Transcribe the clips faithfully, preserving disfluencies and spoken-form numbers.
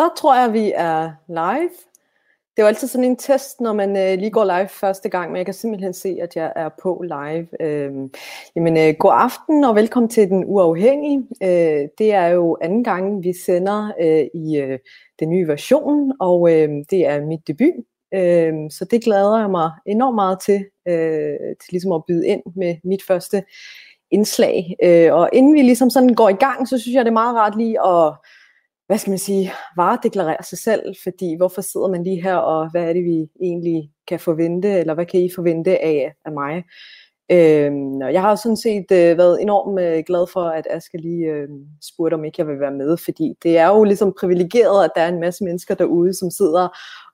Så tror jeg, vi er live. Det er jo altid sådan en test, når man øh, lige går live første gang, men jeg kan simpelthen se, at jeg er på live. Øh, jamen, øh, god aften og velkommen til Den Uafhængige. Øh, det er jo anden gang, vi sender øh, i øh, den nye version, og øh, det er mit debut. Øh, så det glæder jeg mig enormt meget til, øh, til ligesom at byde ind med mit første indslag. Øh, og inden vi ligesom sådan går i gang, så synes jeg, det er meget rart lige at... hvad skal man sige, varedeklarere sig selv, fordi hvorfor sidder man lige her, og hvad er det, vi egentlig kan forvente, eller hvad kan I forvente af, af mig? Øhm, og jeg har sådan set øh, været enormt øh, glad for, at Aske lige øh, spurgte, om ikke jeg vil være med, fordi det er jo ligesom privilegeret, at der er en masse mennesker derude, som sidder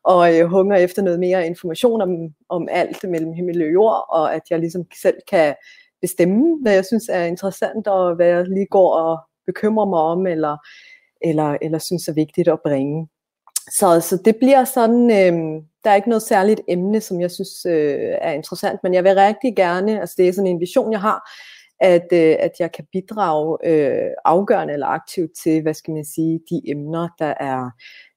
og øh, hungrer efter noget mere information om, om alt mellem himmel og jord, og at jeg ligesom selv kan bestemme, hvad jeg synes er interessant, og hvad jeg lige går og bekymrer mig om, eller Eller, eller synes er vigtigt at bringe. Så, så det bliver sådan, øh, der er ikke noget særligt emne, som jeg synes øh, er interessant, men jeg vil rigtig gerne, altså det er sådan en vision, jeg har, at, øh, at jeg kan bidrage øh, afgørende eller aktivt til, hvad skal man sige, de emner, der er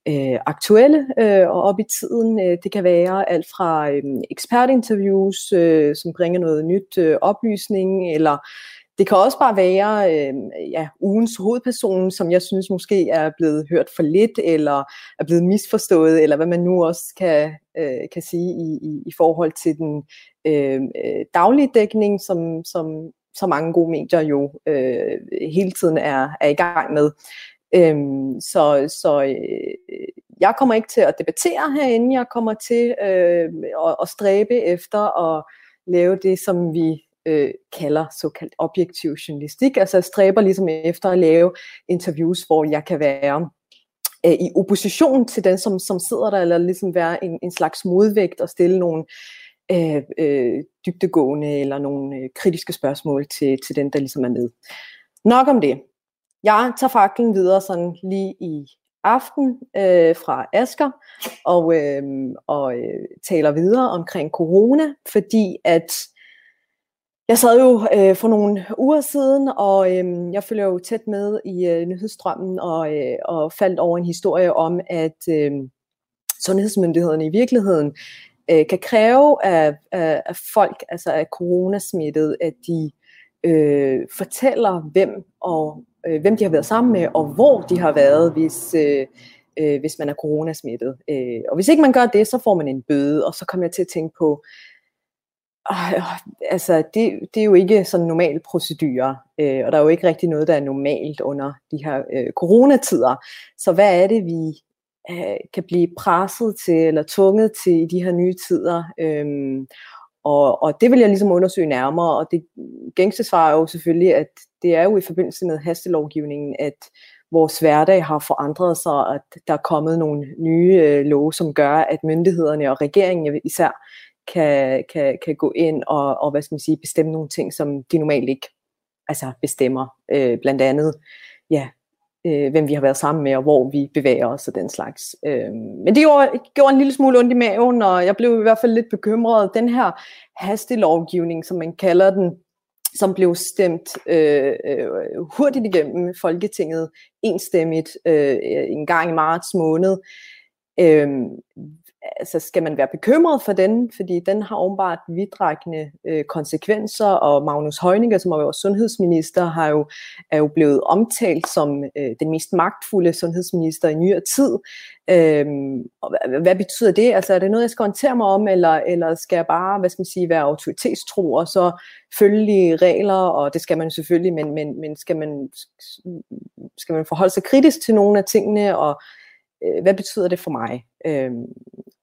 øh, aktuelle øh, og op i tiden. Øh, det kan være alt fra øh, ekspertinterviews, øh, som bringer noget nyt øh, oplysning, eller det kan også bare være øh, ja, ugens hovedperson, som jeg synes måske er blevet hørt for lidt, eller er blevet misforstået, eller hvad man nu også kan, øh, kan sige i, i, i forhold til den øh, daglige dækning, som, som så mange gode medier jo øh, hele tiden er, er i gang med. Øhm, så så øh, jeg kommer ikke til at debattere herinde, jeg kommer til øh, at, at stræbe efter at lave det, som vi... Øh, kalder såkaldt objektiv journalistik. Altså jeg stræber ligesom efter at lave interviews, hvor jeg kan være øh, i opposition til den, som, som sidder der, eller ligesom være en, en slags modvægt og stille nogle øh, øh, dybdegående eller nogle øh, kritiske spørgsmål til, til den, der ligesom er med. Nok om det. Jeg tager faklen videre sådan lige i aften øh, fra Asger og, øh, og øh, taler videre omkring corona, fordi at jeg sad jo øh, for nogle uger siden, og øh, jeg følger jo tæt med i øh, nyhedsstrømmen og, øh, og faldt over en historie om, at øh, sundhedsmyndighederne i virkeligheden øh, kan kræve af, af, af folk, altså af coronasmittede, at de øh, fortæller, hvem, og, øh, hvem de har været sammen med, og hvor de har været, hvis... Øh, øh, hvis man er coronasmittet. Øh, og hvis ikke man gør det, så får man en bøde, og så kom jeg til at tænke på, altså det, det er jo ikke sådan normal procedure, øh, og der er jo ikke rigtig noget, der er normalt under de her øh, coronatider. Så hvad er det, vi øh, kan blive presset til eller tvunget til i de her nye tider? Øhm, og, og det vil jeg ligesom undersøge nærmere, og det gængste svar er jo selvfølgelig, at det er jo i forbindelse med hastelovgivningen, at vores hverdag har forandret sig, og at der er kommet nogle nye øh, love, som gør, at myndighederne og regeringen især, Kan, kan, kan gå ind og, og hvad skal man sige, bestemme nogle ting, som de normalt ikke altså bestemmer. Øh, blandt andet, ja, øh, hvem vi har været sammen med, og hvor vi bevæger os og den slags. Øh, men det gjorde, gjorde en lille smule ondt i maven, og jeg blev i hvert fald lidt bekymret. Den her hastelovgivning, som man kalder den, som blev stemt øh, øh, hurtigt igennem Folketinget, enstemmigt, øh, en gang i marts måned, øh, altså skal man være bekymret for den, fordi den har åbenbart vidtrækkende øh, konsekvenser, og Magnus Heunicke, som er vores sundhedsminister, har jo, er jo blevet omtalt som øh, den mest magtfulde sundhedsminister i nyere tid. Øhm, og hvad, hvad betyder det? Altså er det noget, jeg skal orientere mig om, eller, eller skal jeg bare, hvad skal man sige, være autoritetstro, og så følge regler, og det skal man selvfølgelig, men, men, men skal, man, skal man forholde sig kritisk til nogle af tingene, og øh, hvad betyder det for mig? Øhm,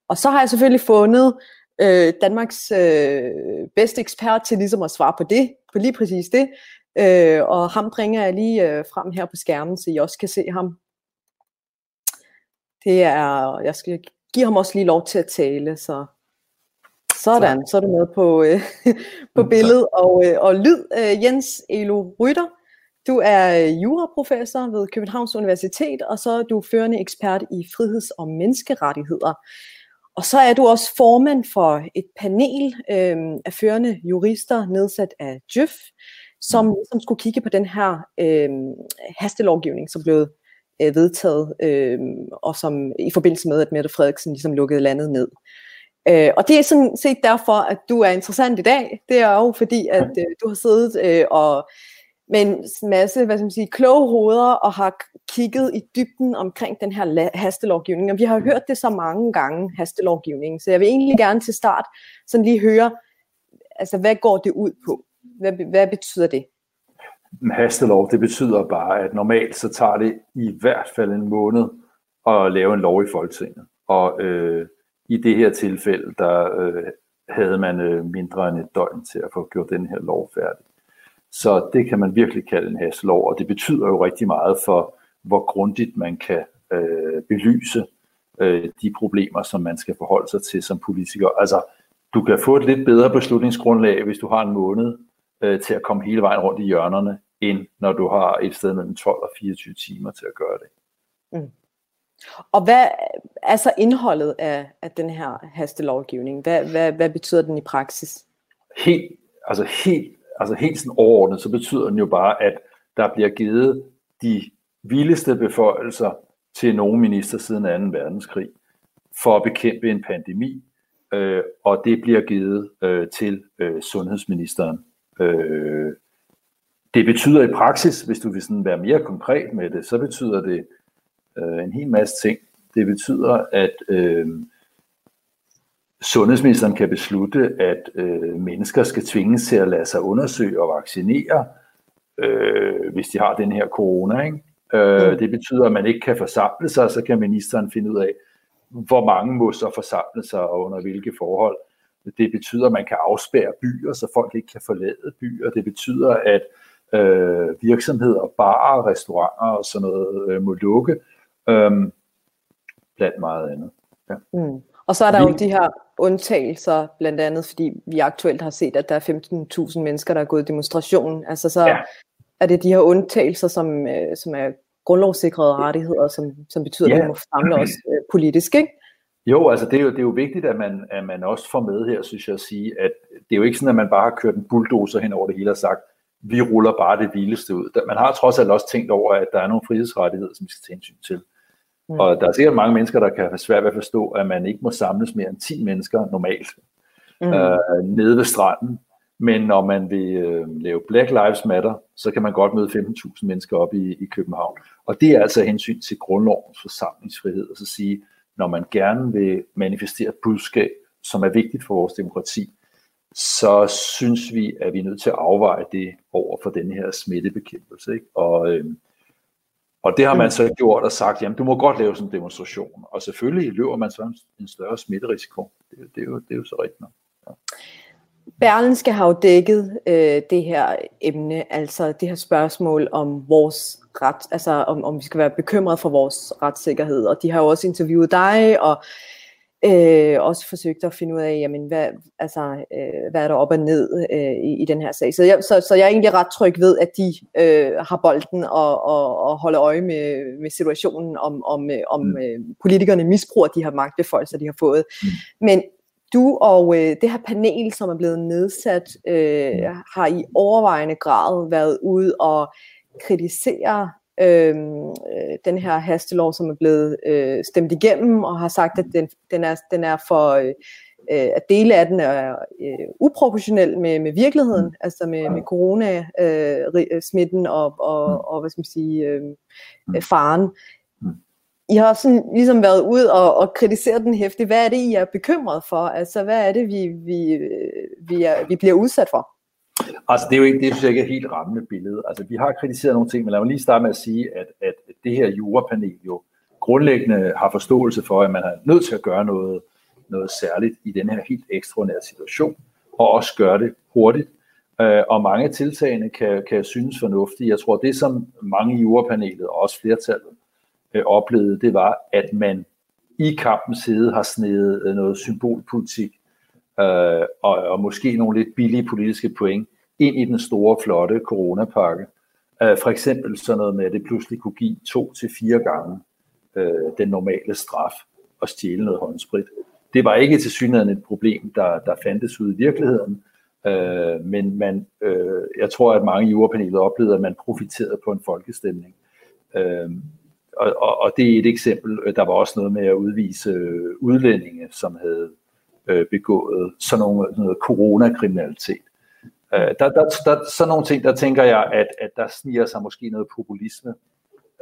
Og så har jeg selvfølgelig fundet øh, Danmarks øh, bedste ekspert til ligesom at svare på det, på lige præcis det. Øh, og ham bringer jeg lige øh, frem her på skærmen, så I også kan se ham. Det er, jeg skal give ham også lige lov til at tale, så sådan, så er du med på, øh, på billedet og, øh, og lyd. Øh, Jens Elo Rytter, du er juraprofessor ved Københavns Universitet, og så er du førende ekspert i friheds- og menneskerettigheder. Og så er du også formand for et panel øh, af førende jurister nedsat af J Y F, som, som skulle kigge på den her øh, hastelovgivning, som blev øh, vedtaget, øh, og som i forbindelse med, at Mette Frederiksen ligesom lukkede landet ned. Øh, og det er sådan set derfor, at du er interessant i dag. Det er jo fordi, at øh, du har siddet øh, og med en masse, hvad skal man sige, kloge hoveder og har kigget i dybden omkring den her hastelovgivning. Og vi har hørt det så mange gange, hastelovgivningen. Så jeg vil egentlig gerne til start sådan lige høre, altså hvad går det ud på? Hvad, hvad betyder det? Hastelov, det betyder bare, at normalt så tager det i hvert fald en måned at lave en lov i Folketinget. Og øh, i det her tilfælde, der øh, havde man øh, mindre end et døgn til at få gjort den her lov færdig. Så det kan man virkelig kalde en hastelov, og det betyder jo rigtig meget for, hvor grundigt man kan øh, belyse øh, de problemer, som man skal forholde sig til som politiker. Altså, du kan få et lidt bedre beslutningsgrundlag, hvis du har en måned øh, til at komme hele vejen rundt i hjørnerne, end når du har et sted mellem tolv og fireogtyve timer til at gøre det. Mm. Og hvad er så indholdet af, af den her hastelovgivning? Hvad, hvad, hvad betyder den i praksis? Helt, altså helt Altså helt sådan overordnet, så betyder den jo bare, at der bliver givet de vildeste beføjelser til nogle minister siden anden verdenskrig for at bekæmpe en pandemi, øh, og det bliver givet øh, til øh, sundhedsministeren. Øh, det betyder i praksis, hvis du vil sådan være mere konkret med det, så betyder det øh, en hel masse ting. Det betyder, at øh, sundhedsministeren kan beslutte, at øh, mennesker skal tvinges til at lade sig undersøge og vaccinere, øh, hvis de har den her corona, ikke? Øh, mm. Det betyder, at man ikke kan forsamle sig, så kan ministeren finde ud af, hvor mange må så forsamle sig og under hvilke forhold. Det betyder, at man kan afspærre byer, så folk ikke kan forlade byer. Det betyder, at øh, virksomheder, barer, restauranter og sådan noget øh, må lukke, øh, blandt meget andet. Ja. Mm. Og så er der jo de her undtagelser, blandt andet fordi vi aktuelt har set, at der er femten tusind mennesker, der er gået i demonstrationen. Altså så ja. Er det de her undtagelser, som, som er grundlovssikrede rettigheder, som, som betyder, ja. At vi må samle os øh, politisk, ikke? Jo, altså det er jo, det er jo vigtigt, at man, at man også får med her, synes jeg at sige, at det er jo ikke sådan, at man bare har kørt en bulldozer hen over det hele og sagt, vi ruller bare det vildeste ud. Man har trods alt også tænkt over, at der er nogle frihedsrettigheder, som vi skal tage hensyn til. Mm. Og der er sikkert mange mennesker, der kan have svært ved at forstå, at man ikke må samles mere end ti mennesker normalt mm. øh, nede ved stranden. Men når man vil øh, lave Black Lives Matter, så kan man godt møde femten tusind mennesker op i, i København. Og det er altså hensyn til grundlovens forsamlingsfrihed. Og så sige, når man gerne vil manifestere et budskab, som er vigtigt for vores demokrati, så synes vi, at vi er nødt til at afveje det over for den her smittebekæmpelse. Ikke? Og øh, Og det har man så gjort og sagt, jamen du må godt lave sådan en demonstration. Og selvfølgelig løber man så en større smitterisiko. Det, det, er, jo, det er jo så rigtigt nok. Ja. Berlingske har jo dækket øh, det her emne, altså det her spørgsmål om vores ret, altså om, om vi skal være bekymrede for vores retssikkerhed. Og de har jo også interviewet dig og øh, også forsøgt at finde ud af, jamen hvad, altså, øh, hvad er der op og ned øh, i, i den her sag. Så jeg, så, så jeg er egentlig ret tryg ved, at de øh, har bolden og, og, og holder øje med, med situationen, om, om, om mm. øh, politikerne misbruger de her magtbeføjelser, de har fået. Mm. Men du og øh, det her panel, som er blevet nedsat, øh, mm. har i overvejende grad været ude og kritisere Øhm, den her hastelov, som er blevet øh, stemt igennem, og har sagt, at den, den, er, den er for øh, at dele af den er øh, uproportionel med, med virkeligheden, altså med, med coronasmitten øh, og, og, og hvad skal man sige øh, faren. I har sådan ligesom været ud og, og kritiseret den hæftigt. Hvad er det, I er bekymret for? Altså hvad er det, vi, vi, vi, er, vi bliver udsat for? Altså det er jo ikke, det synes jeg ikke er et helt rammende billede. Altså vi har kritiseret nogle ting, men lad mig lige starte med at sige, at, at det her jurapanel jo grundlæggende har forståelse for, at man er nødt til at gøre noget, noget særligt i den her helt ekstraordinære situation, og også gøre det hurtigt. Og mange af tiltagene kan, kan synes fornuftige. Jeg tror, det som mange i jurapanelet, og også flertallet, øh, oplevede, det var, at man i kampens hede har snedet noget symbolpolitik, øh, og, og måske nogle lidt billige politiske point, ind i den store, flotte coronapakke. For eksempel sådan noget med, at det pludselig kunne give to til fire gange øh, den normale straf og stjæle noget håndsprit. Det var ikke tilsyneladende et problem, der, der fandtes ude i virkeligheden, øh, men man, øh, jeg tror, at mange jurapanelet oplevede, at man profiterede på en folkestemning. Øh, og, og, og det er et eksempel. Der var også noget med at udvise udlændinge, som havde øh, begået sådan nogle, noget coronakriminalitet. Øh, der, der, der, sådan nogle ting, der tænker jeg, at, at der sniger sig måske noget populisme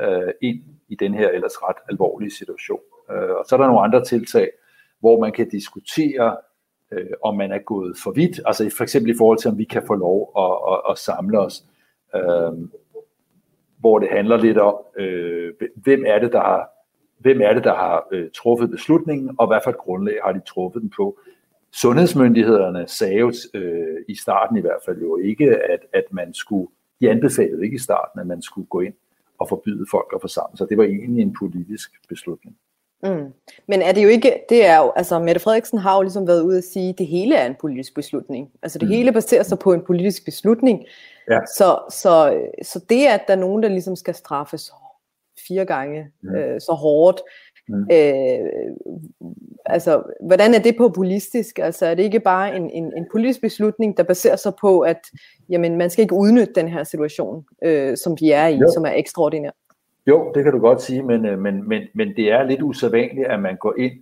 øh, ind i den her ellers ret alvorlige situation. Øh, og så er der nogle andre tiltag, hvor man kan diskutere, øh, om man er gået for vidt. Altså for eksempel i forhold til, om vi kan få lov at, at, at samle os. Øh, hvor det handler lidt om, øh, hvem er det, der har, hvem er det, der har øh, truffet beslutningen, og hvad for et grundlag har de truffet den på. Sundhedsmyndighederne sagde øh, i starten i hvert fald jo ikke, at, at man skulle, de anbefalede ikke i starten, at man skulle gå ind og forbyde folk at forsamle sig. Det var egentlig en politisk beslutning. Mm. Men er det jo ikke, det er jo, altså Mette Frederiksen har jo ligesom været ude at sige, at det hele er en politisk beslutning. Altså det mm. hele baserer sig på en politisk beslutning. Ja. Så, så, så det, at der er nogen, der ligesom skal straffes fire gange mm. øh, så hårdt, mm. øh, altså hvordan er det populistisk? Altså er det ikke bare en, en, en politisk beslutning, der baserer sig på, at jamen, man skal ikke udnytte den her situation, øh, som vi er i, jo. som er ekstraordinær? Jo, det kan du godt sige, men, men, men, men det er lidt usædvanligt, at man går ind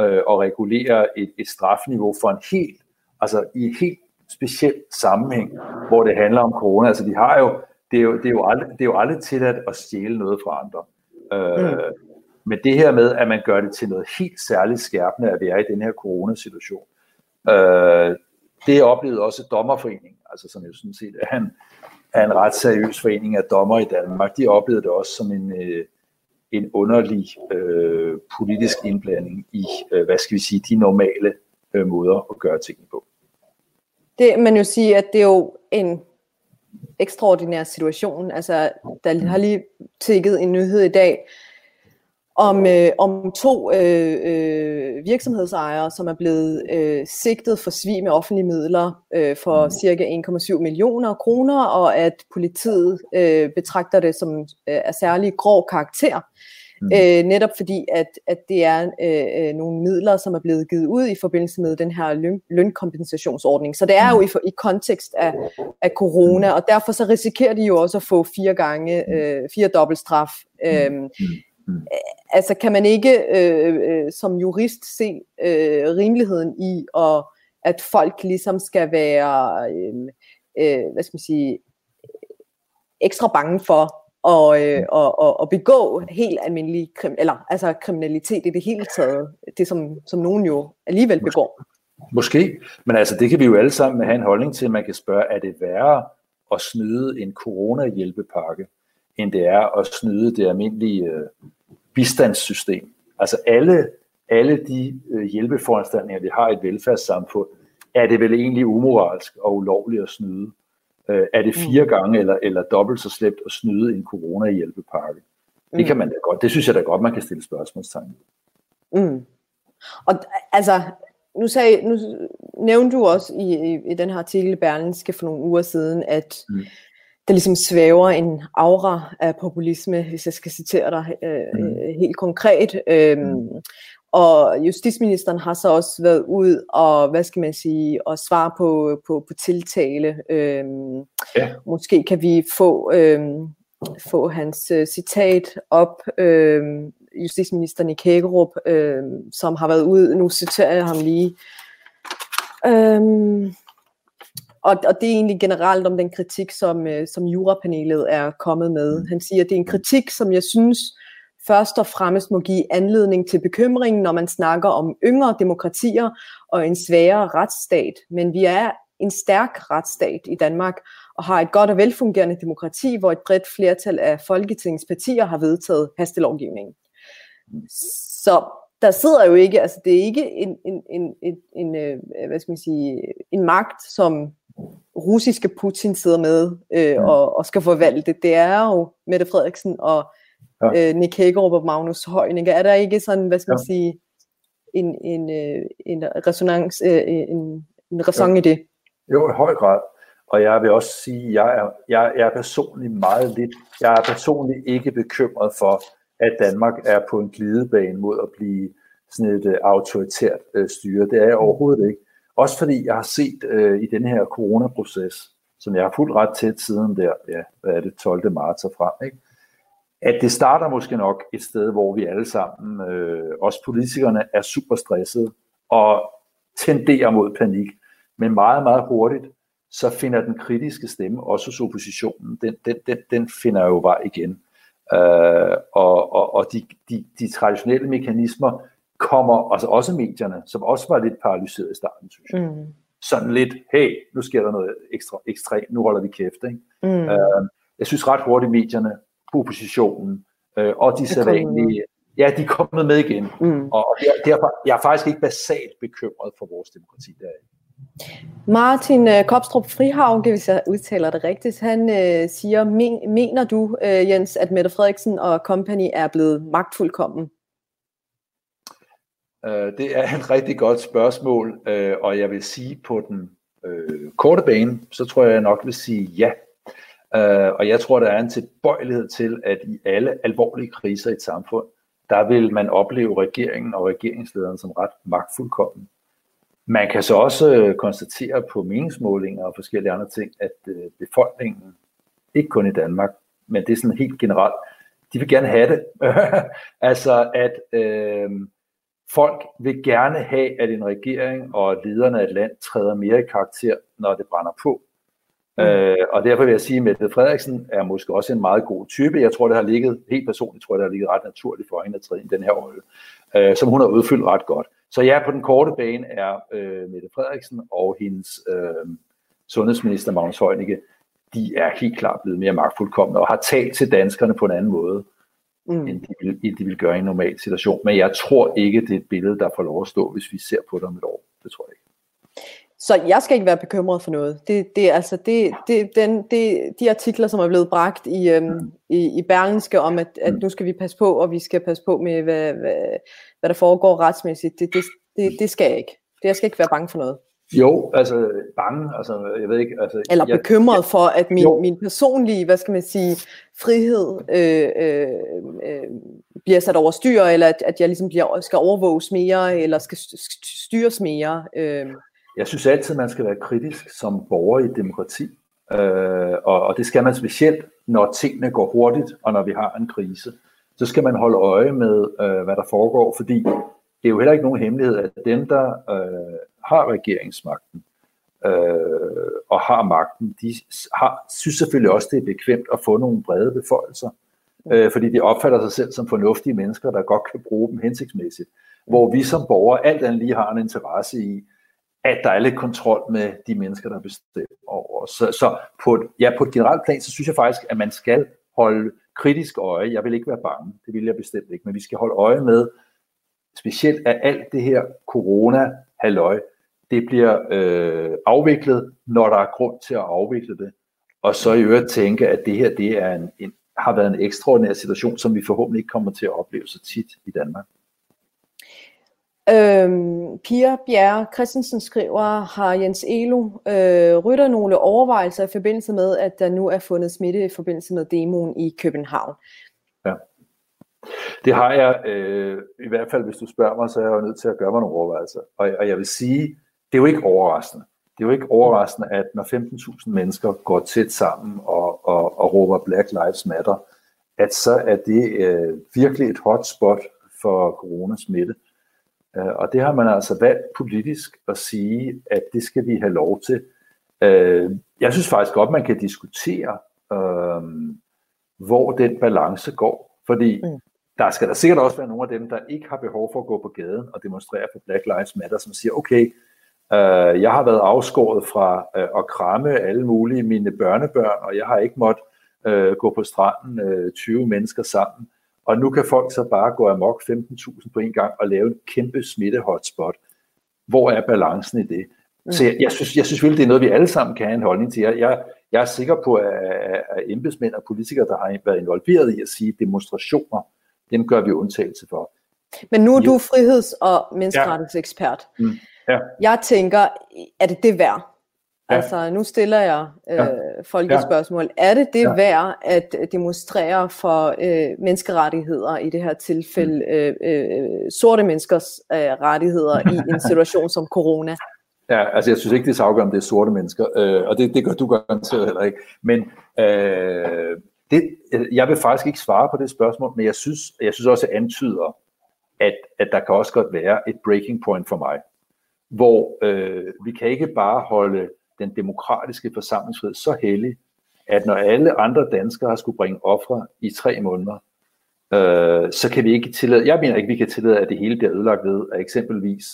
øh, og regulerer et, et strafniveau for en helt, altså i en helt speciel sammenhæng, hvor det handler om corona. Altså de har jo, det er jo, det er jo, aldrig, det er jo aldrig tilladt at stjæle noget fra andre. Øh, mm. Men det her med, at man gør det til noget helt særligt skærpende, at vi er i den her coronasituation, øh, det oplevede også Dommerforeningen, altså som jo sådan set er en, er en ret seriøs forening af dommer i Danmark. De oplevede det også som en, øh, en underlig øh, politisk indblanding i, øh, hvad skal vi sige, de normale øh, måder at gøre tingene på. Det man jo sige, at det er jo en ekstraordinær situation. Altså, der har lige tikket en nyhed i dag om, øh, om to øh, øh, virksomhedsejere, som er blevet øh, sigtet for svig med offentlige midler øh, for mm. cirka en komma syv millioner kroner, og at politiet øh, betragter det som øh, af særlig grov karakter. Mm. Øh, netop fordi, at, at det er øh, nogle midler, som er blevet givet ud i forbindelse med den her løn, lønkompensationsordning. Så det er jo i, i kontekst af, af corona, og derfor så risikerer de jo også at få fire gange, øh, fire dobbeltstraf. Øh, mm. Altså kan man ikke øh, øh, som jurist se øh, rimeligheden i, og at folk ligesom skal være, øh, øh, hvad skal man sige, ekstra bange for, Og, øh, og, og, og begå helt almindelig krim, eller altså kriminalitet i det hele taget, det som, som nogen jo alligevel begår. Måske, men altså det kan vi jo alle sammen have en holdning til. Man kan spørge, er det værre at snyde en corona-hjælpepakke, end det er at snyde det almindelige øh, bistandssystem? Altså alle, alle de øh, hjælpeforanstaltninger, vi har i et velfærdssamfund, er det vel egentlig umoralsk og ulovligt at snyde? Er det fire gange eller, eller dobbelt så slemt at snyde en corona-hjælpepakke? Det kan man da godt. Det synes jeg da godt, man kan stille spørgsmålstegn. Mm. Og altså, nu, sagde, nu nævnte du også i, i, i den her artikel i Berlingske for nogle uger siden, at mm. der ligesom svæver en aura af populisme, hvis jeg skal citere dig øh, mm. helt konkret. Øh, mm. Og justitsministeren har så også været ud og, hvad skal man sige, og svare på, på, på tiltale. Øhm, ja. Måske kan vi få, øhm, få hans øh, citat op. Øhm, justitsministeren Nick Hækkerup, øhm, som har været ud, nu citerer jeg ham lige. Øhm, og, og det er egentlig generelt om den kritik, som, øh, som jurapanelet er kommet med. Han siger, at det er en kritik, som jeg synes først og fremmest må give anledning til bekymring, når man snakker om yngre demokratier og en svagere retsstat. Men vi er en stærk retsstat i Danmark og har et godt og velfungerende demokrati, hvor et bredt flertal af Folketingets partier har vedtaget hastelovgivningen. Så der sidder jo ikke, altså det er ikke en, en, en, en, en, hvad skal man sige, en magt, som russiske Putin sidder med øh, og, og skal forvalte. Det er jo Mette Frederiksen og Ja. Øh, Nick Hækkerup og Magnus Heunicke. Er der ikke sådan, hvad skal man ja. sige, en, en, en resonans, en, en ræson i det? Jo, i høj grad. Og jeg vil også sige, at jeg er, jeg, jeg er personligt meget lidt, jeg er personligt ikke bekymret for, at Danmark er på en glidebane mod at blive sådan et uh, autoritært uh, styre. Det er jeg overhovedet ikke. Også fordi jeg har set uh, i den her coronaproces, som jeg har fulgt ret tæt siden der, ja, hvad er det, tolvte marts og frem, ikke? at det starter måske nok et sted, hvor vi alle sammen, øh, også politikerne, er super stressede og tenderer mod panik. Men meget, meget hurtigt, så finder den kritiske stemme, også hos oppositionen, den, den, den, den finder jo vej igen. Øh, og og, og de, de, de traditionelle mekanismer kommer, altså også medierne, som også var lidt paralyseret i starten, synes jeg. Mm. Sådan lidt, hey, nu sker der noget ekstra, ekstremt, nu holder vi kæft, ikke? Mm. Øh, jeg synes ret hurtigt, medierne, oppositionen, øh, og de sædvanlige, ja, de er kommet med igen. Mm. Og derfor, jeg er faktisk ikke basalt bekymret for vores demokrati derinde. Martin øh, Kopstrup Frihavn, det hvis jeg udtaler det rigtigt, han øh, siger, men, mener du, øh, Jens, at Mette Frederiksen og company er blevet magtfuldkommen? Øh, det er et rigtig godt spørgsmål, øh, og jeg vil sige på den øh, korte bane, så tror jeg nok vil sige ja. Øh, og jeg tror, der er en tilbøjelighed til, at i alle alvorlige kriser i et samfund, der vil man opleve regeringen og regeringslederen som ret magtfuldkommen. Man kan så også konstatere på meningsmålinger og forskellige andre ting, at befolkningen, ikke kun i Danmark, men det er sådan helt generelt, de vil gerne have det. Altså at øh, folk vil gerne have, at en regering og lederne af et land træder mere i karakter, når det brænder på. Mm. Øh, og derfor vil jeg sige, at Mette Frederiksen er måske også en meget god type. Jeg tror, det har ligget, helt personligt tror jeg, det har ligget ret naturligt for hende at træde ind i den her rolle, øh, som hun har udfyldt ret godt. Så ja, på den korte bane er øh, Mette Frederiksen og hendes øh, sundhedsminister Magnus Heunicke, de er helt klart blevet mere magtfuldkomne og har talt til danskerne på en anden måde, mm. end, de vil, end de vil gøre i en normal situation. Men jeg tror ikke, det er et billede, der får lov at stå, hvis vi ser på det om et år. Det tror jeg ikke. Så jeg skal ikke være bekymret for noget. Det, det, altså det, det, den, det, de artikler, som er blevet bragt i, øhm, i, i Berlingske om, at, at nu skal vi passe på, og vi skal passe på med, hvad, hvad, hvad der foregår retsmæssigt, det, det, det, det skal jeg ikke. Jeg skal ikke være bange for noget. Jo, altså bange, altså jeg ved ikke. Altså, Eller jeg, bekymret jeg, for, at min, min personlige, hvad skal man sige, frihed øh, øh, øh, bliver sat over styr, eller at, at jeg ligesom bliver, skal overvåges mere, eller skal styres mere. Øh. Jeg synes altid, man skal være kritisk som borger i et demokrati, øh, og, og det skal man specielt, når tingene går hurtigt, og når vi har en krise. Så skal man holde øje med, øh, hvad der foregår, fordi det er jo heller ikke nogen hemmelighed, at dem, der øh, har regeringsmagten øh, og har magten, de har, synes selvfølgelig også, det er bekvemt at få nogle brede beføjelser, øh, fordi de opfatter sig selv som fornuftige mennesker, der godt kan bruge dem hensigtsmæssigt, hvor vi som borgere alt andet lige har en interesse i, at der er lidt kontrol med de mennesker, der bestemmer over. Så, så på, et, ja, på et generelt plan, så synes jeg faktisk, at man skal holde kritisk øje. Jeg vil ikke være bange, det vil jeg bestemt ikke, men vi skal holde øje med, specielt at alt det her corona-halløj, det bliver øh, afviklet, når der er grund til at afvikle det. Og så i øvrigt tænke, at det her det er en, en, har været en ekstraordinær situation, som vi forhåbentlig ikke kommer til at opleve så tit i Danmark. Øhm, Pia Bjerre Christensen skriver, har Jens Elo øh, Rytter nogle overvejelser i forbindelse med, at der nu er fundet smitte i forbindelse med demoen i København? Ja, det har jeg. Øh, I hvert fald, hvis du spørger mig, så er jeg jo nødt til at gøre mig nogle overvejelser. Og, og jeg vil sige, det er jo ikke overraskende. Det er jo ikke overraskende, at når femten tusind mennesker går tæt sammen og, og, og råber Black Lives Matter, at så er det øh, virkelig et hotspot for coronasmitte. Og det har man altså valgt politisk at sige, at det skal vi have lov til. Jeg synes faktisk godt, man kan diskutere, hvor den balance går. Fordi der skal der sikkert også være nogle af dem, der ikke har behov for at gå på gaden og demonstrere for Black Lives Matter, som siger, okay, jeg har været afskåret fra at kramme alle mulige mine børnebørn, og jeg har ikke måttet gå på stranden tyve mennesker sammen. Og nu kan folk så bare gå amok femten tusind på en gang og lave en kæmpe smittehotspot. Hvor er balancen i det? Så jeg, jeg, synes, jeg synes virkelig, det er noget, vi alle sammen kan have en holdning til. Jeg, jeg, jeg er sikker på, at, at embedsmænd og politikere, der har været involveret i at sige demonstrationer, dem gør vi undtagelse for. Men nu er du friheds- og menneskerettighedsekspert. Ja. Mm. Ja. Jeg tænker, er det det værd? Ja. Altså, nu stiller jeg øh, ja. folk et spørgsmål. Er det det ja. værd at demonstrere for øh, menneskerettigheder, i det her tilfælde øh, øh, sorte menneskers øh, rettigheder i en situation som corona? Ja, altså jeg synes ikke, det er så afgørende, om det er sorte mennesker, øh, og det, det gør du garanteret heller ikke. Men øh, Det, jeg vil faktisk ikke svare på det spørgsmål, men jeg synes, jeg synes også, at antyder, at, at der kan også godt være et breaking point for mig, hvor øh, vi kan ikke bare holde den demokratiske forsamlingsfrihed så hellig, at når alle andre danskere har skulle bringe ofre i tre måneder, øh, så kan vi ikke tillade, jeg mener ikke, vi kan tillade, at det hele bliver ødelagt ved, at eksempelvis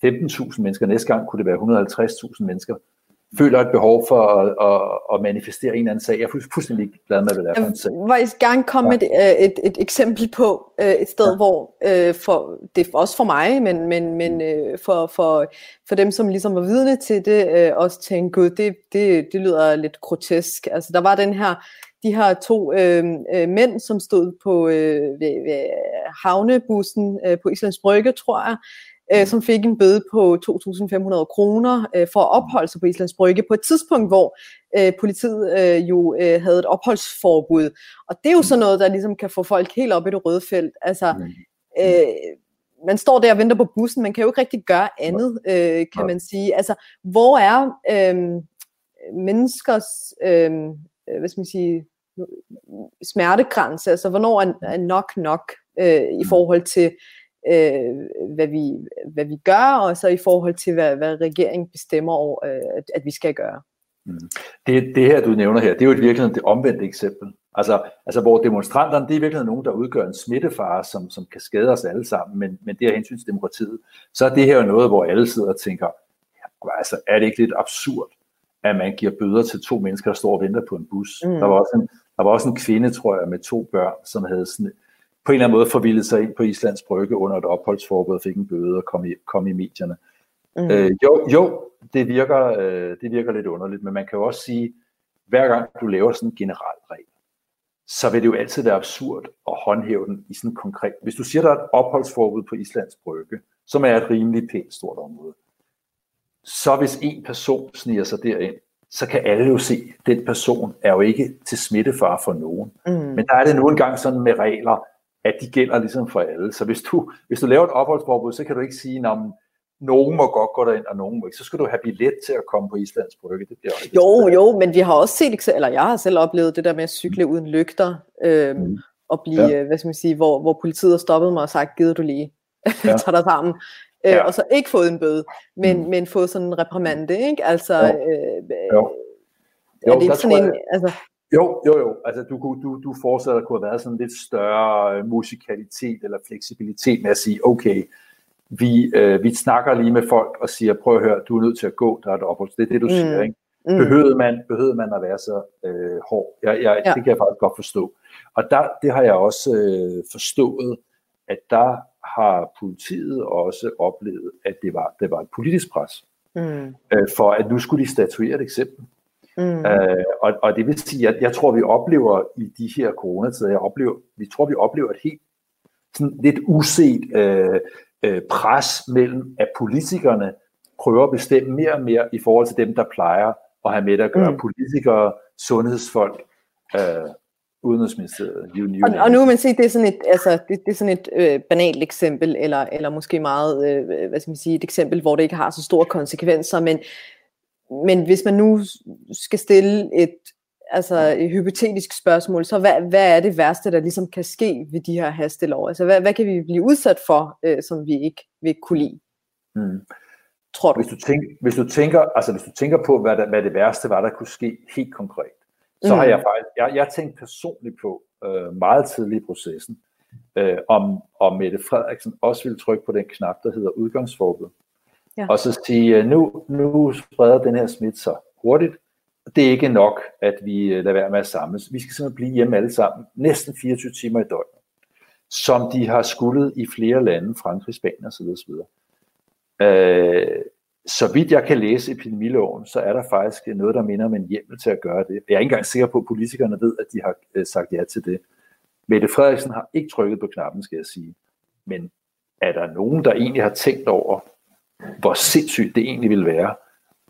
femten tusind mennesker, næste gang kunne det være et hundrede og halvtreds tusind mennesker, føler et behov for at, at, at manifestere en eller anden sag. Jeg er fuldstændig glad med, hvad det er for en sag. Jeg vil gerne komme med ja. et, et, et eksempel på et sted, ja. hvor øh, for, det er også for mig, men, men, men øh, for, for, for dem, som ligesom var vidne til det, øh, også tænkte, gud, det, det, det lyder lidt grotesk. Altså, der var den her, de her to øh, øh, mænd, som stod på øh, ved, ved havnebussen øh, på Islands Brygge, tror jeg, som fik en bøde på to tusind fem hundrede kroner for at opholde sig på Islands Brygge på et tidspunkt, hvor politiet jo havde et opholdsforbud. Og det er jo sådan noget, der ligesom kan få folk helt op i det røde felt. Altså, øh, man står der og venter på bussen, man kan jo ikke rigtig gøre andet, øh, kan man sige. Altså, hvor er øh, menneskers øh, hvad skal man sige, smertegrænse? Altså, hvornår er nok nok øh, i forhold til Øh, hvad, vi, hvad vi gør, og så i forhold til, hvad, hvad regeringen bestemmer over, øh, at vi skal gøre. Mm. Det, det her, du nævner her, det er jo i virkeligheden det omvendte eksempel. Altså, altså hvor demonstranterne, det er i virkeligheden nogen, der udgør en smittefare, som, som kan skade os alle sammen, men, men det er hensyn til demokratiet. Så er det her jo noget, hvor alle sidder og tænker, ja, altså, er det ikke lidt absurd, at man giver bøder til to mennesker, der står og venter på en bus? Mm. Der, var også en, der var også en kvinde, tror jeg, med to børn, som havde sådan på en eller anden måde forvildet sig ind på Islands Brygge under et opholdsforbud, fik en bøde og kom i, kom i medierne. Mm. Øh, jo, jo det, virker, øh, det virker lidt underligt, men man kan jo også sige, hver gang du laver sådan en generel regel, så vil det jo altid være absurd at håndhæve den i sådan konkret. Hvis du siger, der er et opholdsforbud på Islands Brygge, som er et rimelig pænt stort område, så hvis en person sniger sig derind, så kan alle jo se, at den person er jo ikke til smittefare for nogen. Mm. Men der er det nu engang sådan med regler, at de gælder ligesom for alle. Så hvis du, hvis du laver et opholdsforbud, så kan du ikke sige, at nogen må godt gå derind, og nogen må ikke. Så skal du have billet til at komme på Islands Brygge. Det bliver jo, jo, jo, men vi har også set, eller jeg har selv oplevet det der med at cykle mm. uden lygter, øh, mm. og blive, ja. hvad skal man sige, hvor, hvor politiet har stoppet mig og sagt, gider du lige, ja. tager dig sammen, øh, ja. og så ikke fået en bøde, men, mm. men fået sådan en reprimande, ikke? Altså, jo. Øh, jo. Jo, er det ikke sådan en... Altså, Jo, jo, jo. Altså, du, du, du fortsætter, at der kunne have været sådan lidt større musikalitet eller fleksibilitet med at sige, okay, vi, øh, vi snakker lige med folk og siger, prøv at høre, du er nødt til at gå, der er et ophold. Det er det, du mm. siger, ikke? Behøvede man, behøvede man at være så øh, hård? Jeg, jeg, ja. Det kan jeg faktisk godt forstå. Og der, det har jeg også øh, forstået, at der har politiet også oplevet, at det var, det var et politisk pres. Mm. Øh, for at nu skulle de statuere et eksempel. Mm. Øh, og, og det vil sige, at jeg, jeg tror, vi oplever i de her coronatider, jeg oplever, vi tror, vi oplever et helt sådan lidt uset øh, øh, pres mellem, at politikerne prøver at bestemme mere og mere i forhold til dem, der plejer at have med at gøre. Mm. Politikere, sundhedsfolk, øh, udenrigsministeriet. Og, og nu man siger, det er sådan et, altså, det, det er sådan et øh, banalt eksempel, eller, eller måske meget, øh, hvad skal man sige, et eksempel, hvor det ikke har så store konsekvenser, men Men hvis man nu skal stille et, altså et hypotetisk spørgsmål, så hvad, hvad er det værste, der ligesom kan ske ved de her hastelov? Altså hvad, hvad kan vi blive udsat for, øh, som vi ikke vil kunne lide? Mm. Tror du? Hvis du tænker, hvis du tænker, altså hvis du tænker på, hvad, der, hvad det værste var, der kunne ske helt konkret, så mm. har jeg faktisk, jeg, jeg tænkt personligt på øh, meget tidligt i processen, øh, om, om Mette Frederiksen også ville trykke på den knap, der hedder udgangsforbud. Ja. Og så sige, nu, nu spreder den her smitte sig hurtigt. Det er ikke nok, at vi lader være med at samles. Vi skal simpelthen blive hjemme alle sammen, næsten fireogtyve timer i døgnet, som de har skullet i flere lande, Frankrig, Spanien osv. Øh, så vidt jeg kan læse epidemiloven, så er der faktisk noget, der minder om en hjemmel til at gøre det. Jeg er ikke engang sikker på, at politikerne ved, at de har sagt ja til det. Mette Frederiksen har ikke trykket på knappen, skal jeg sige. Men er der nogen, der egentlig har tænkt over, hvor sindssygt det egentlig ville være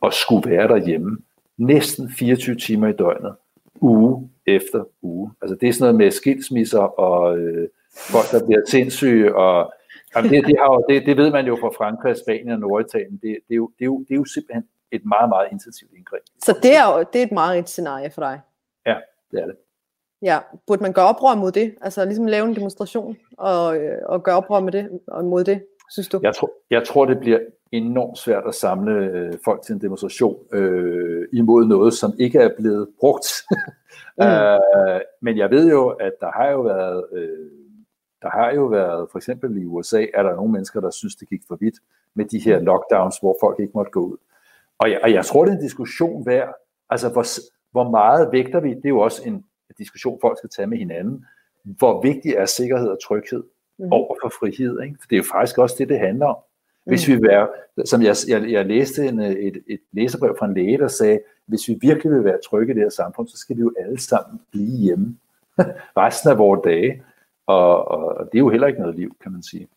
at skulle være derhjemme næsten fireogtyve timer i døgnet, uge efter uge. Altså det er sådan noget med skilsmisser og øh, folk, der bliver sindssyge. Og, jamen det, det, har jo, det, det ved man jo fra Frankrig, Spanien og Norditalien. Det, det, er jo, det, er jo, det er jo simpelthen et meget, meget intensivt indgreb. Så det er jo det er et meget et scenarie for dig? Ja, det er det. Ja, burde man gøre oprør mod det? Altså ligesom lave en demonstration og, og gøre oprør med det, og mod det, synes du? Jeg tror, jeg tror det bliver enormt svært at samle øh, folk til en demonstration øh, imod noget, som ikke er blevet brugt. mm. uh, men jeg ved jo, at der har jo været, øh, der har jo været, for eksempel i U S A, er der nogle mennesker, der synes, det gik for vidt med de her lockdowns, hvor folk ikke måtte gå ud. Og jeg, og jeg tror, det er en diskussion værd. Altså, hvor, hvor meget vægter vi? Det er jo også en diskussion, folk skal tage med hinanden. Hvor vigtig er sikkerhed og tryghed mm. over for frihed? Ikke? For det er jo faktisk også det, det handler om. Hvis vi vil, som jeg, jeg, jeg læste en, et, et læserbrev fra en læge, der sagde, hvis vi virkelig vil være trygge i det her samfund, så skal vi jo alle sammen blive hjemme resten af vores dage. Og, og det er jo heller ikke noget liv, kan man sige.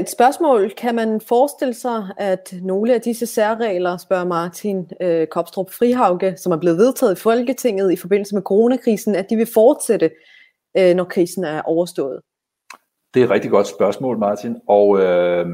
Et spørgsmål. Kan man forestille sig, at nogle af disse særregler, spørger Martin øh, Kopstrup Frihavn, som er blevet vedtaget i Folketinget i forbindelse med coronakrisen, at de vil fortsætte, øh, når krisen er overstået? Det er et rigtig godt spørgsmål, Martin, og øh,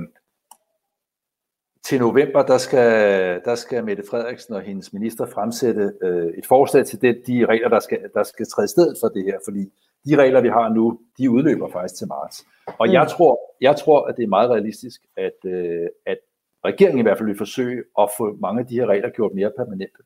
til november, der skal, der skal Mette Frederiksen og hendes minister fremsætte øh, et forslag til det, de regler, der skal, der skal træde i stedet for det her, fordi de regler, vi har nu, de udløber faktisk til marts. Og mm. jeg, tror, jeg tror, at det er meget realistisk, at, øh, at regeringen i hvert fald vil forsøge at få mange af de her regler gjort mere permanente,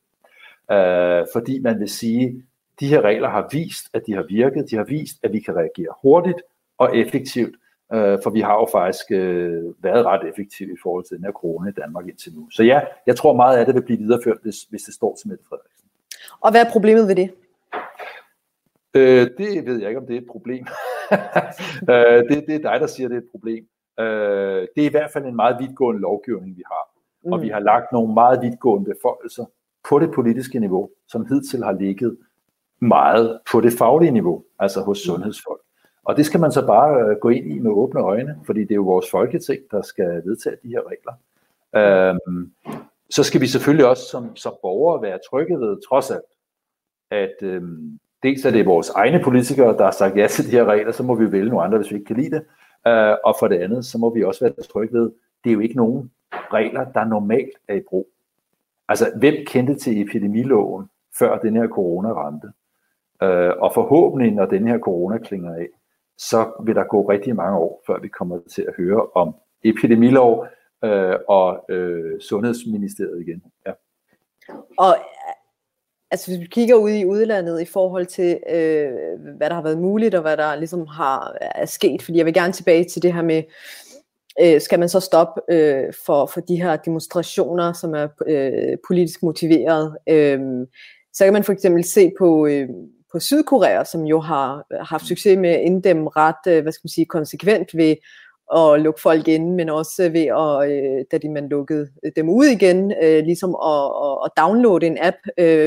øh, fordi man vil sige, de her regler har vist, at de har virket, de har vist, at vi kan reagere hurtigt og effektivt, øh, for vi har jo faktisk øh, været ret effektive i forhold til den her corona i Danmark indtil nu. Så ja, jeg tror meget af det vil blive videreført, hvis, hvis det står til Mette Frederiksen. Og hvad er problemet ved det? Øh, det ved jeg ikke, om det er et problem. øh, det, det er dig, der siger, det er et problem. Øh, det er i hvert fald en meget vidtgående lovgivning, vi har. Mm. Og vi har lagt nogle meget vidtgående beføjelser på det politiske niveau, som hidtil har ligget meget på det faglige niveau, altså hos sundhedsfolk. Og det skal man så bare gå ind i med åbne øjne, fordi det er jo vores Folketing, der skal vedtage de her regler. Øhm, så skal vi selvfølgelig også som, som borgere være trygge ved, trods alt, at øhm, dels er det vores egne politikere, der har sagt ja til de her regler, så må vi vælge nogle andre, hvis vi ikke kan lide det. Øh, og for det andet, så må vi også være trygge ved, det er jo ikke nogen regler, der normalt er i brug. Altså, hvem kendte til epidemiloven, før den her corona ramte? Øh, og forhåbentlig, når den her corona klinger af, så vil der gå rigtig mange år, før vi kommer til at høre om epidemilov øh, og øh, Sundhedsministeriet igen. Ja. Og altså, hvis vi kigger ud i udlandet i forhold til, øh, hvad der har været muligt, og hvad der ligesom har, er sket, fordi jeg vil gerne tilbage til det her med, øh, skal man så stoppe øh, for, for de her demonstrationer, som er øh, politisk motiveret, øh, så kan man for eksempel se på... Øh, på Sydkorea, som jo har haft succes med at inddæmme ret, hvad skal man sige, konsekvent ved at lukke folk ind, men også ved at, da de, man lukkede dem ud igen, ligesom at, at downloade en app.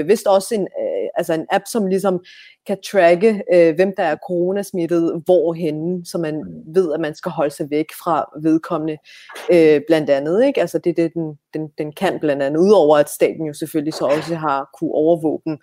Vist også en, altså en app, som ligesom kan tracke, hvem der er coronasmittet, hvorhenne, så man ved, at man skal holde sig væk fra vedkommende, blandt andet. Ikke? Altså det er det, den, den, den kan blandt andet, udover at staten jo selvfølgelig så også har kunne overvåge dem.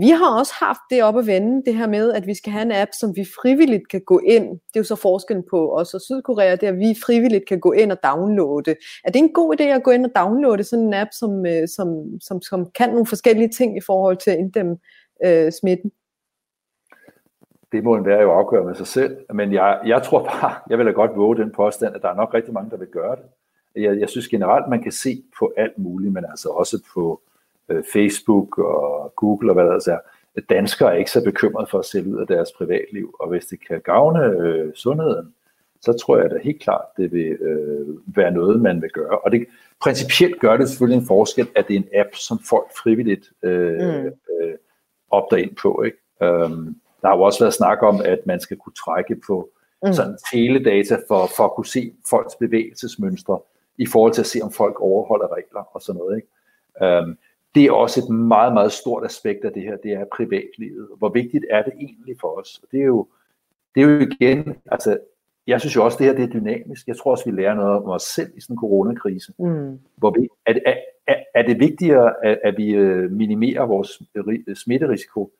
Vi har også haft det op at vende, det her med, at vi skal have en app, som vi frivilligt kan gå ind. Det er jo så forskellen på os og Sydkorea, det er, at vi frivilligt kan gå ind og downloade. Er det en god idé at gå ind og downloade sådan en app, som, som, som, som kan nogle forskellige ting i forhold til at inddæmme Øh, smitten? Det må enhver jo afgøre med sig selv, men jeg, jeg tror bare, jeg vil da godt våge den påstand, at der er nok rigtig mange, der vil gøre det. Jeg, jeg synes generelt, man kan se på alt muligt, men altså også på øh, Facebook og Google og hvad der altså er. Danskere er ikke så bekymrede for at sælge ud af deres privatliv, og hvis det kan gavne øh, sundheden, så tror jeg da helt klart, det vil øh, være noget, man vil gøre. Og det, principielt gør det selvfølgelig en forskel, at det er en app, som folk frivilligt øh, mm. øh, op derind på, ikke? Øhm, der har jo også været snak om, at man skal kunne trække på mm. sådan teledata for, for at kunne se folks bevægelsesmønstre i forhold til at se, om folk overholder regler og sådan noget, ikke? Øhm, det er også et meget, meget stort aspekt af det her, det er privatlivet. Hvor vigtigt er det egentlig for os? Og det er jo, det er jo igen, altså, jeg synes jo også, det her det er dynamisk. Jeg tror også, vi lærer noget om os selv i sådan en coronakrise. Mm. Hvor vi, er, er, er det vigtigere, at, at vi minimerer vores smitterisiko,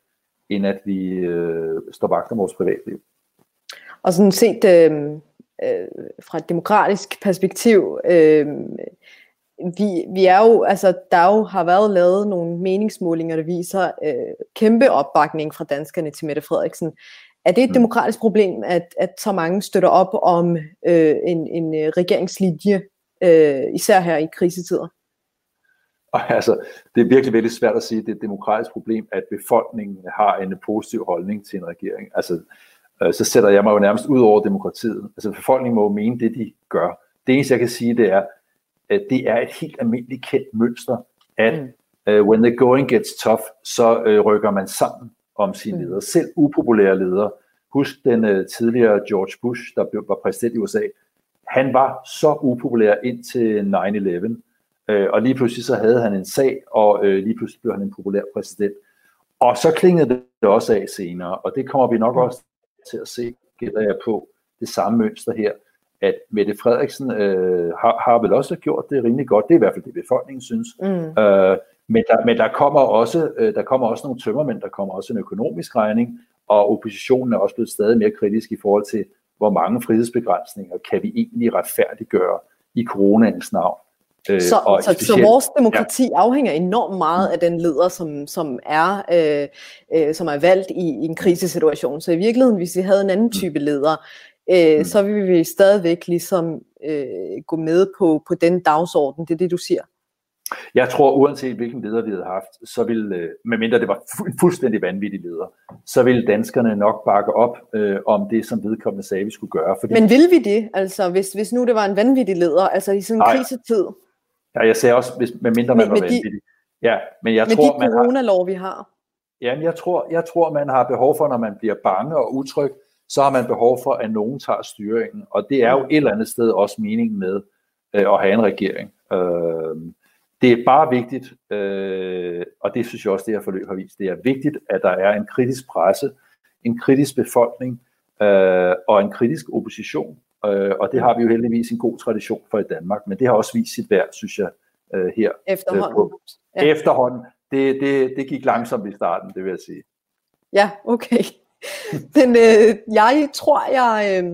end at vi øh, står vagt om vores privatliv? Og sådan set øh, øh, fra et demokratisk perspektiv, øh, vi, vi er jo, altså, der jo har været lavet nogle meningsmålinger, der viser øh, kæmpe opbakning fra danskerne til Mette Frederiksen. Er det et demokratisk problem, at, at så mange støtter op om øh, en, en regeringslinje, øh, især her i krisetider? Altså, det er virkelig virkelig svært at sige, at det er et demokratisk problem, at befolkningen har en positiv holdning til en regering. Altså, øh, så sætter jeg mig jo nærmest ud over demokratiet. Altså, befolkningen må jo mene det, de gør. Det eneste, jeg kan sige, det er, at det er et helt almindeligt kendt mønster, at mm. uh, when the going gets tough, så uh, rykker man sammen om sine ledere. Selv upopulære ledere. Husk den uh, tidligere George Bush, der blev, var præsident i U S A. Han var så upopulær indtil nine eleven, uh, og lige pludselig så havde han en sag, og uh, lige pludselig blev han en populær præsident. Og så klingede det også af senere, og det kommer vi nok mm. også til at se, gælder jeg på, det samme mønster her, at Mette Frederiksen øh, har, har vel også gjort det rimelig godt. Det er i hvert fald det, befolkningen synes. Mm. Øh, men der, men der, kommer også, øh, der kommer også nogle tømmermænd, der kommer også en økonomisk regning, og oppositionen er også blevet stadig mere kritisk i forhold til, hvor mange frihedsbegrænsninger kan vi egentlig retfærdiggøre i coronaens navn. Øh, så, og så, specielt, så vores demokrati ja. afhænger enormt meget af den leder, som, som, er, øh, øh, som er valgt i, i en krisesituation. Så i virkeligheden, hvis vi havde en anden type leder, Øh, mm. så vil vi stadigvæk ligesom øh, gå med på, på den dagsorden. Det er det, du siger. Jeg tror, uanset hvilken leder vi havde haft, så ville, øh, medmindre det var fu- fuldstændig vanvittig leder, så ville danskerne nok bakke op øh, om det, som vedkommende sagde, vi skulle gøre. Fordi... Men ville vi det, altså, hvis, hvis nu det var en vanvittig leder, altså i sådan en krisetid? Ja, jeg sagde også, hvis, medmindre man med, var med vanvittig. De, ja, men jeg med tror, de man coronalov, har... vi har? Jamen, jeg tror, jeg tror, man har behov for, når man bliver bange og utryg, så har man behov for, at nogen tager styringen. Og det er jo et eller andet sted også meningen med øh, at have en regering. Øh, det er bare vigtigt, øh, og det synes jeg også, det her forløb har vist, det er vigtigt, at der er en kritisk presse, en kritisk befolkning øh, og en kritisk opposition. Øh, og det har vi jo heldigvis en god tradition for i Danmark, men det har også vist sit værd, synes jeg, øh, her. Efterhånden. Ja. Efterhånden. Det, det, det gik langsomt i starten, det vil jeg sige. Ja, okay. Men øh, jeg tror, jeg øh,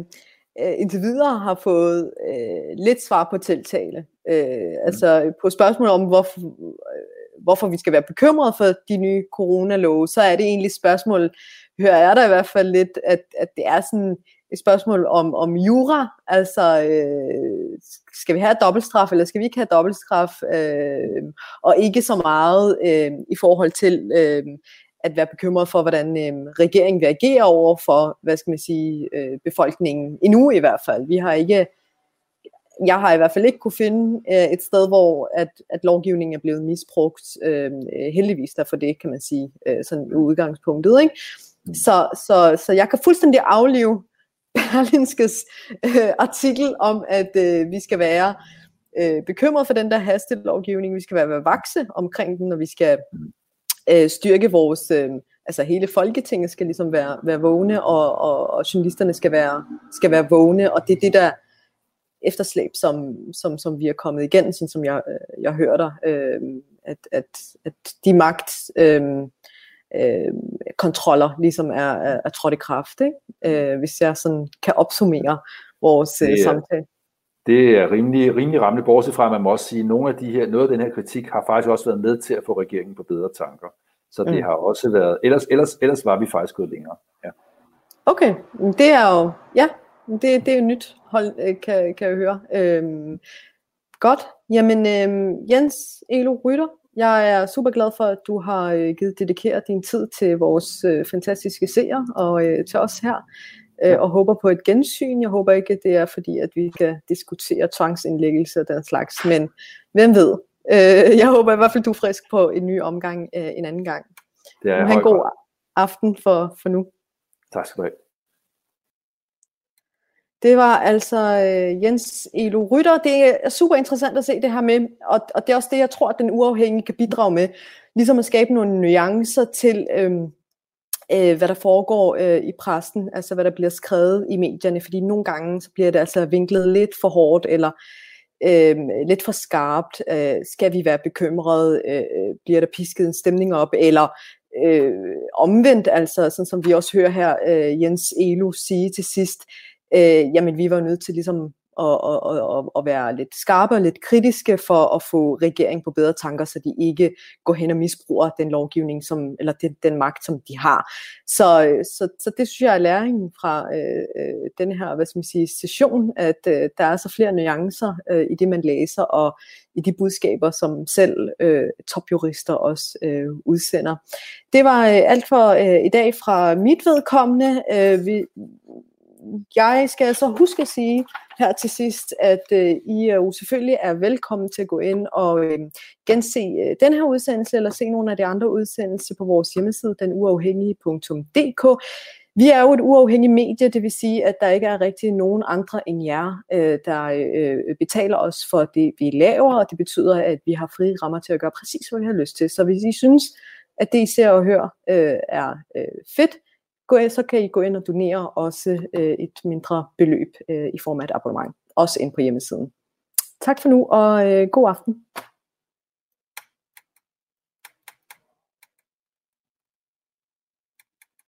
indtil videre har fået øh, lidt svar på tiltale. Øh, altså på spørgsmålet om, hvorfor, øh, hvorfor vi skal være bekymrede for de nye coronalove, så er det egentlig spørgsmål, hører jeg der i hvert fald lidt, at, at det er sådan et spørgsmål om, om jura. Altså, øh, skal vi have dobbeltstraf, eller skal vi ikke have dobbeltstraf? Øh, og ikke så meget øh, i forhold til... Øh, at være bekymret for, hvordan øh, regeringen vil agere over for, hvad skal man sige, øh, befolkningen. Endnu i hvert fald. Vi har ikke, jeg har i hvert fald ikke kunne finde øh, et sted, hvor at, at lovgivningen er blevet misbrugt. Øh, heldigvis derfor det, kan man sige, øh, sådan udgangspunktet. Ikke? Så, så, så jeg kan fuldstændig aflive Berlingskes øh, artikel om, at øh, vi skal være øh, bekymret for den der hastelovgivning. Vi skal være vakse omkring den, og vi skal... styrke vores, øh, altså hele Folketinget skal ligesom være, være vågne, og, og, og journalisterne skal være, skal være vågne, og det er det der efterslæb, som, som, som vi er kommet igen, sådan som jeg, jeg hører dig, øh, at, at, at de magtkontroller øh, øh, ligesom er, er, er trådt i kraft, ikke? Øh, hvis jeg sådan kan opsummere vores øh, samtale. Det er rimelig, rimelig rammende, bortset fra, at man må også sige, at nogle af de her, noget af den her kritik har faktisk også været med til at få regeringen på bedre tanker. Så det mm. har også været, ellers, ellers, ellers var vi faktisk gået længere. Ja. Okay, det er jo, ja, det, det er jo nyt, hold, kan, kan jeg høre. Øhm, godt, jamen øhm, Jens Elo Rytter, jeg er super glad for, at du har givet dedikeret din tid til vores øh, fantastiske seere og øh, til os her. Og håber på et gensyn. Jeg håber ikke, at det er fordi, at vi kan diskutere tvangsindlæggelse og den slags. Men hvem ved? Jeg håber i hvert fald, du er frisk på en ny omgang en anden gang. Det er en god aften for, for nu. Tak skal du have. Det var altså Jens Elo Rytter. Det er super interessant at se det her med, og, og det er også det, jeg tror, at Den Uafhængige kan bidrage med. Ligesom at skabe nogle nuancer til... Øhm, Øh, hvad der foregår øh, i pressen, altså hvad der bliver skrevet i medierne, fordi nogle gange så bliver det altså vinklet lidt for hårdt eller øh, lidt for skarpt. Øh, skal vi være bekymrede? Øh, bliver der pisket en stemning op? Eller øh, omvendt, altså sådan som vi også hører her øh, Jens Elo sige til sidst, øh, jamen vi var nødt til ligesom og, og, og, og være lidt skarpe og lidt kritiske for at få regeringen på bedre tanker, så de ikke går hen og misbruger den lovgivning, som, eller den, den magt, som de har. Så, så, så det synes jeg er læringen fra øh, den her, hvad skal man sige, session, at øh, der er så flere nuancer øh, i det, man læser, og i de budskaber, som selv øh, topjurister også øh, udsender. Det var øh, alt for øh, i dag fra mit vedkommende. Øh, vi, jeg skal så huske at sige her til sidst, at øh, I jo selvfølgelig er velkommen til at gå ind og øh, gense øh, den her udsendelse, eller se nogle af de andre udsendelser på vores hjemmeside, den uafhængige punktum d k. Vi er jo et uafhængigt medie, det vil sige, at der ikke er rigtig nogen andre end jer, der betaler os for det, vi laver, og det betyder, at vi har frie rammer til at gøre præcis, hvad vi har lyst til. Så hvis I synes, at det I ser og hører er fedt, så kan I gå ind og donere også et mindre beløb i form af et abonnement, også ind på hjemmesiden. Tak for nu, og god aften.